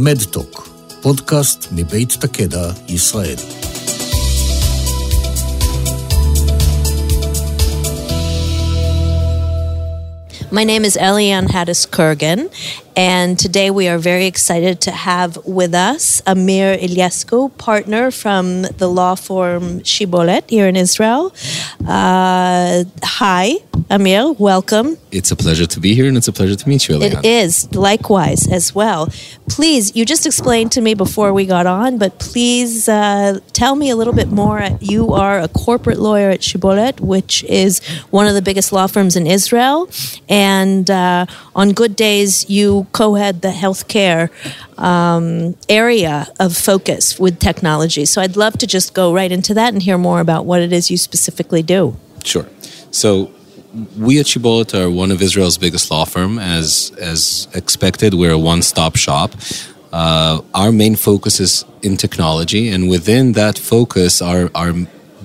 מדטוק, פודקאסט מבית תקדה ישראל. My name is Eliane Hadis-Kurgan, and today we are very excited to have with us Amir Ilyescu, partner from the law firm Shibolet here in Israel. Hi, Amir, welcome. It's a pleasure to be here, and it's a pleasure to meet you, Eliane. It is, likewise, as well. Please, you just explained to me before we got on, but please tell me a little bit more. You are a corporate lawyer at Shibolet, which is one of the biggest law firms in Israel, and on good days, you co-head the healthcare area of focus with technology. So I'd love to just go right into that and hear more about what it is you specifically do. Sure. So we at Shibolet are one of Israel's biggest law firms. As expected, we're a one-stop shop. Our main focus is in technology, and within that focus, our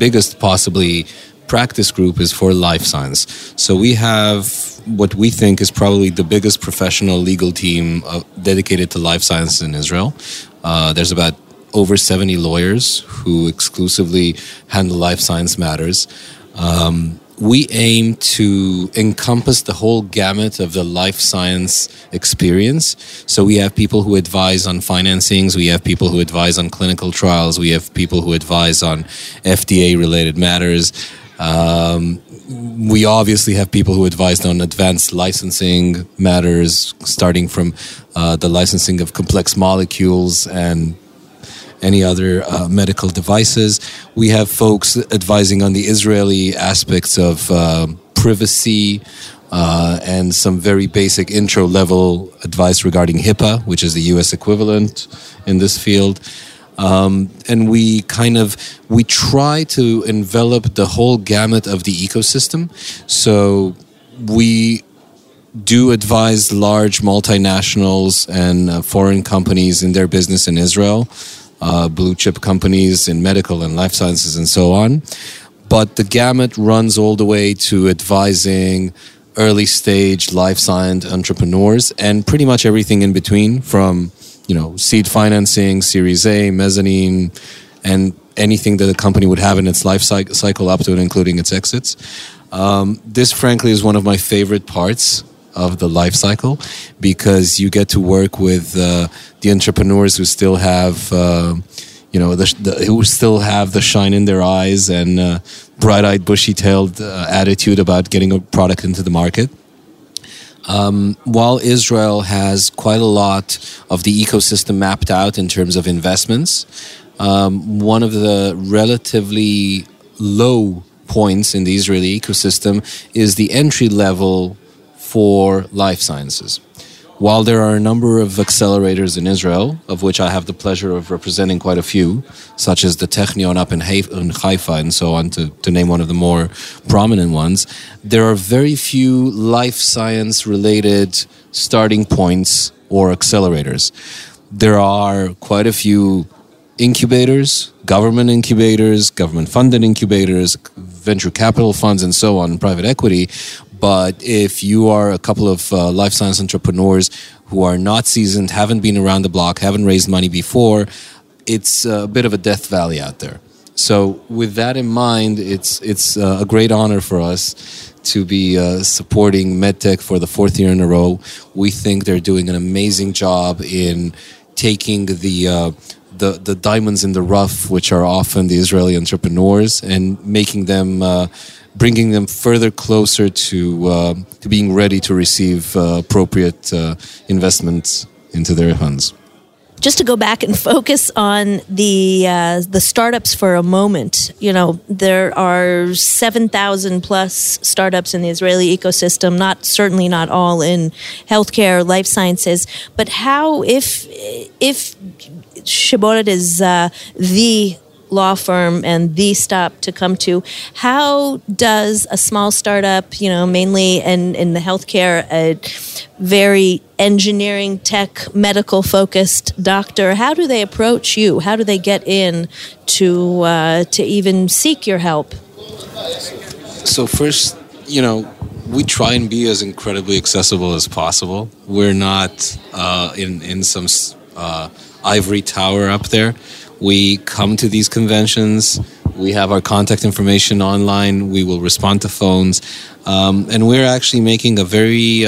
biggest possibly practice group is for life science. So we have what we think is probably the biggest professional legal team dedicated to life sciences in Israel. There's about over 70 lawyers who exclusively handle life science matters. We aim to encompass the whole gamut of the life science experience. So we have people who advise on financings, we have people who advise on clinical trials, we have people who advise on FDA-related matters. We obviously have people who advise on advanced licensing matters, starting from the licensing of complex molecules and any other medical devices. We have folks advising on the Israeli aspects of privacy and some very basic intro-level advice regarding HIPAA, which is the U.S. equivalent in this field. And we try to envelop the whole gamut of the ecosystem. So we do advise large multinationals and foreign companies in their business in Israel, blue chip companies in medical and life sciences and so on. But the gamut runs all the way to advising early stage life science entrepreneurs and pretty much everything in between, from seed financing, Series A, mezzanine, and anything that a company would have in its life cycle up to and including its exits. This, frankly, is one of my favorite parts of the life cycle because you get to work with the entrepreneurs who still have, who still have the shine in their eyes and bright-eyed, bushy-tailed attitude about getting a product into the market. While Israel has quite a lot of the ecosystem mapped out in terms of investments, one of the relatively low points in the Israeli ecosystem is the entry level for life sciences. While there are a number of accelerators in Israel, of which I have the pleasure of representing quite a few, such as the Technion up in Haifa and so on, to name one of the more prominent ones, there are very few life science-related starting points or accelerators. There are quite a few incubators, government-funded incubators, venture capital funds, and so on, private equity. But if you are a couple of life science entrepreneurs who are not seasoned, haven't been around the block, haven't raised money before, it's a bit of a death valley out there. So with that in mind, it's a great honor for us to be supporting MedTech for the fourth year in a row. We think they're doing an amazing job in taking the diamonds in the rough, which are often the Israeli entrepreneurs, and making them... bringing them further closer to being ready to receive appropriate investments into their funds. Just to go back and focus on the startups for a moment, there are 7,000 plus startups in the Israeli ecosystem. Certainly not all in healthcare, life sciences, but how if Shibolet is the law firm and the stop to come to, how does a small startup, mainly in the healthcare, a very engineering, tech, medical-focused doctor, how do they approach you? How do they get in to even seek your help? So first, we try and be as incredibly accessible as possible. We're not in some ivory tower up there. We come to these conventions. We have our contact information online. We will respond to phones. And we're actually making a very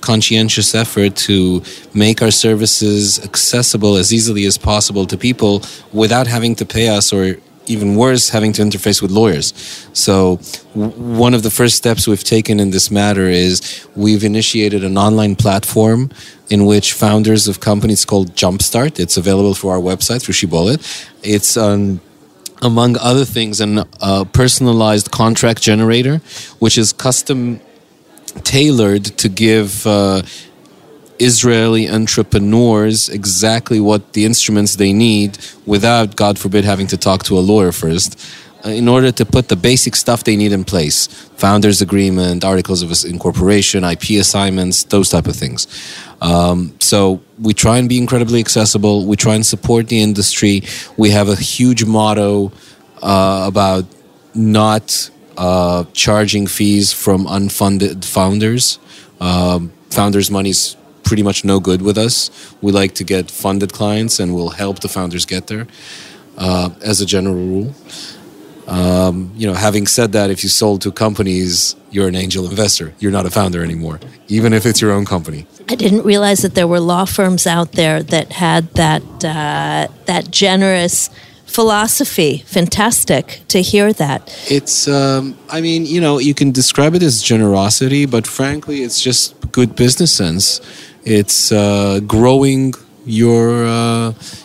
conscientious effort to make our services accessible as easily as possible to people without having to pay us, or even worse, having to interface with lawyers. So one of the first steps we've taken in this matter is we've initiated an online platform in which founders of companies called Jumpstart. It's available through our website, through Shibolet. It's on... among other things, a personalized contract generator, which is custom tailored to give Israeli entrepreneurs exactly what the instruments they need without, God forbid, having to talk to a lawyer first, in order to put the basic stuff they need in place. Founders' agreement, articles of incorporation, IP assignments, those type of things. So we try and be incredibly accessible. We try and support the industry. We have a huge motto about not charging fees from unfunded founders. Founders' money's pretty much no good with us. We like to get funded clients, and we'll help the founders get there as a general rule. Having said that, if you sold to companies, you're an angel investor. You're not a founder anymore, even if it's your own company. I didn't realize that there were law firms out there that had that that generous philosophy. Fantastic to hear that. It's, you can describe it as generosity, but frankly, it's just good business sense. It's growing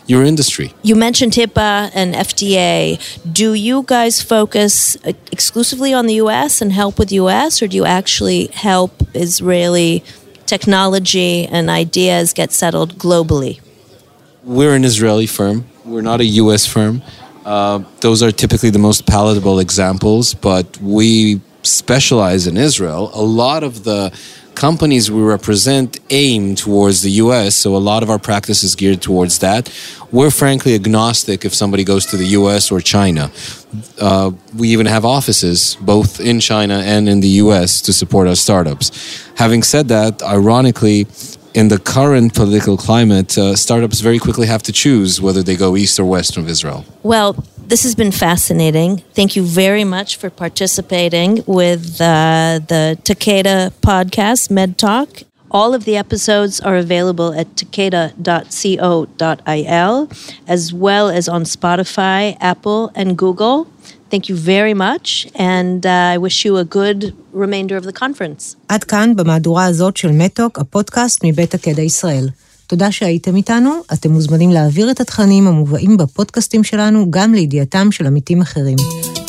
your industry. You mentioned HIPAA and FDA. Do you guys focus exclusively on the U.S. and help with U.S., or do you actually help Israeli technology and ideas get settled globally? We're an Israeli firm. We're not a U.S. firm. Those are typically the most palatable examples, but we specialize in Israel. A lot of the companies we represent aim towards the U.S., so a lot of our practice is geared towards that. We're frankly agnostic if somebody goes to the U.S. or China. We even have offices both in China and in the U.S. to support our startups. Having said that, ironically, in the current political climate, startups very quickly have to choose whether they go east or west of Israel. Well, this has been fascinating. Thank you very much for participating with the Takeda podcast, Med Talk. All of the episodes are available at takeda.co.il, as well as on Spotify, Apple, and Google. Thank you very much, and I wish you a good remainder of the conference. עד כאן במהדורה הזאת של מדטוק, הפודקאסט מבית תקדה ישראל. תודה שהייתם איתנו, אתם מוזמנים להעביר את התכנים המובאים בפודקאסטים שלנו גם לידיעתם של עמיתים אחרים.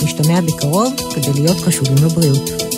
נשתמע בקרוב כדי להיות קשובים לבריאות.